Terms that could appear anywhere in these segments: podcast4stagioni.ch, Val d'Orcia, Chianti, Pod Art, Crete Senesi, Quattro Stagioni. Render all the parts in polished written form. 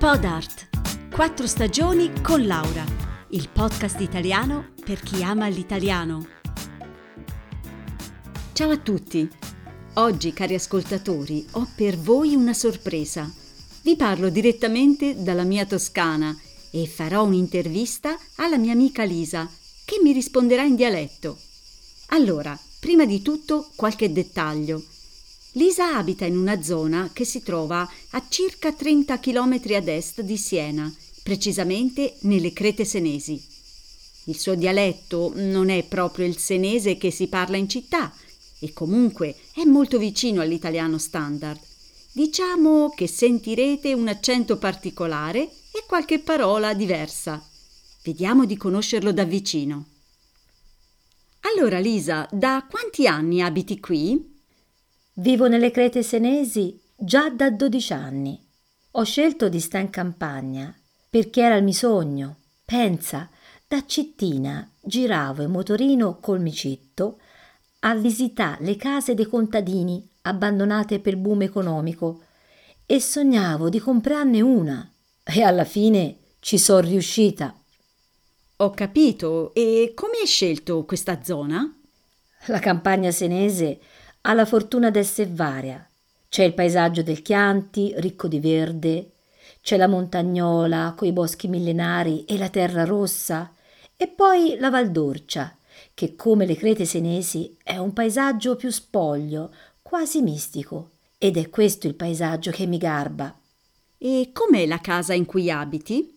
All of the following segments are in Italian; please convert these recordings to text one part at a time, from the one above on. Pod Art. Quattro stagioni con Laura, il podcast italiano per chi ama l'italiano. Ciao a tutti. Oggi, cari ascoltatori, ho per voi una sorpresa. Vi parlo direttamente dalla mia Toscana e farò un'intervista alla mia amica Lisa, che mi risponderà in dialetto. Allora, prima di tutto qualche dettaglio. Lisa abita in una zona che si trova a circa 30 km ad est di Siena, precisamente nelle Crete Senesi. Il suo dialetto non è proprio il senese che si parla in città e comunque è molto vicino all'italiano standard. Diciamo che sentirete un accento particolare e qualche parola diversa. Vediamo di conoscerlo da vicino. Allora Lisa, da quanti anni abiti qui? Vivo nelle Crete Senesi già da 12 anni. Ho scelto di stare in campagna perché era il mio sogno. Pensa, da cittina giravo in motorino col micitto a visitare le case dei contadini abbandonate per boom economico e sognavo di comprarne una. E alla fine ci sono riuscita. Ho capito. E come hai scelto questa zona? La campagna senese ha la fortuna d'essere varia. C'è il paesaggio del Chianti, ricco di verde, c'è la montagnola coi boschi millenari e la terra rossa, e poi la Val d'Orcia, che come le Crete Senesi è un paesaggio più spoglio, quasi mistico, ed è questo il paesaggio che mi garba. E com'è la casa in cui abiti?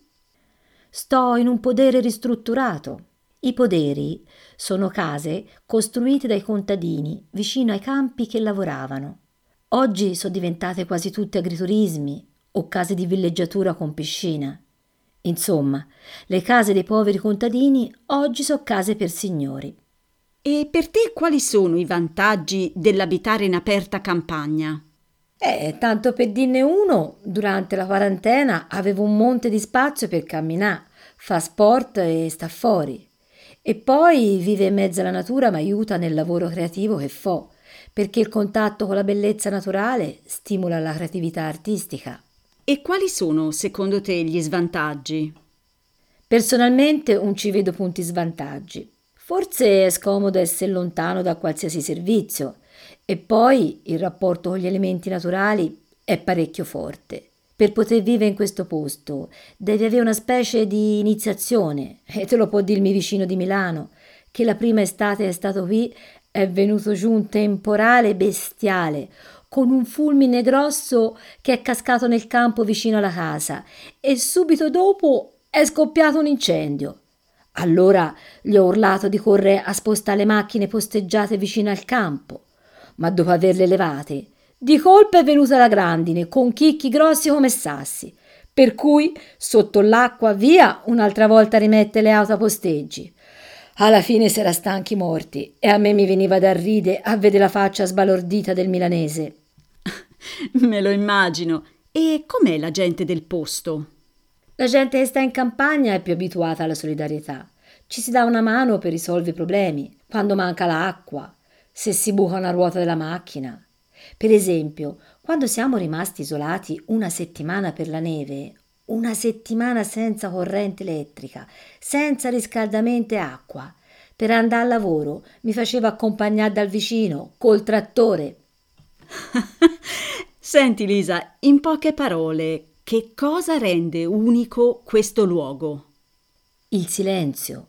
Sto in un podere ristrutturato. I poderi sono case costruite dai contadini vicino ai campi che lavoravano. Oggi sono diventate quasi tutte agriturismi o case di villeggiatura con piscina. Insomma, le case dei poveri contadini oggi sono case per signori. E per te quali sono i vantaggi dell'abitare in aperta campagna? Tanto per dirne uno, durante la quarantena avevo un monte di spazio per camminare, fa sport e sta fuori. E poi vive in mezzo alla natura mi aiuta nel lavoro creativo che fo, perché il contatto con la bellezza naturale stimola la creatività artistica. E quali sono, secondo te, gli svantaggi? Personalmente non ci vedo punti svantaggi. Forse è scomodo essere lontano da qualsiasi servizio e poi il rapporto con gli elementi naturali è parecchio forte. Per poter vivere in questo posto devi avere una specie di iniziazione e te lo può dirmi vicino di Milano che la prima estate è stato qui è venuto giù un temporale bestiale con un fulmine grosso che è cascato nel campo vicino alla casa e subito dopo è scoppiato un incendio. Allora gli ho urlato di correre a spostare le macchine posteggiate vicino al campo, ma dopo averle levate di colpa è venuta la grandine, con chicchi grossi come sassi, per cui sotto l'acqua via un'altra volta rimette le auto a posteggi. Alla fine s'era stanchi morti e a me mi veniva da ridere a vedere la faccia sbalordita del milanese. Me lo immagino. E com'è la gente del posto? La gente che sta in campagna è più abituata alla solidarietà. Ci si dà una mano per risolvere i problemi, quando manca l'acqua, se si buca una ruota della macchina. Per esempio, quando siamo rimasti isolati una settimana per la neve, una settimana senza corrente elettrica, senza riscaldamento e acqua, per andare al lavoro mi facevo accompagnare dal vicino col trattore. Senti Lisa, in poche parole, che cosa rende unico questo luogo? Il silenzio,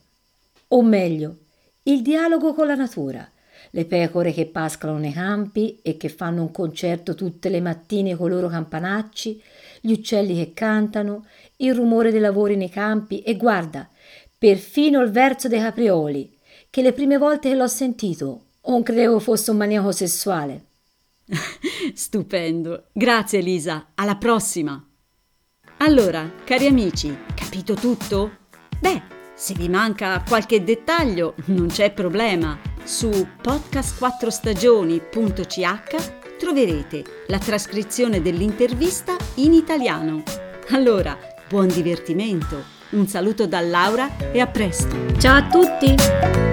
o meglio, il dialogo con la natura. Le pecore che pascolano nei campi e che fanno un concerto tutte le mattine con i loro campanacci, gli uccelli che cantano, il rumore dei lavori nei campi e guarda, perfino il verso dei caprioli, che le prime volte che l'ho sentito non credevo fosse un maniaco sessuale. Stupendo! Grazie Lisa, alla prossima! Allora, cari amici, capito tutto? Beh, se vi manca qualche dettaglio non c'è problema. Su podcast4stagioni.ch troverete la trascrizione dell'intervista in italiano. Allora, buon divertimento, un saluto da Laura e a presto. Ciao a tutti!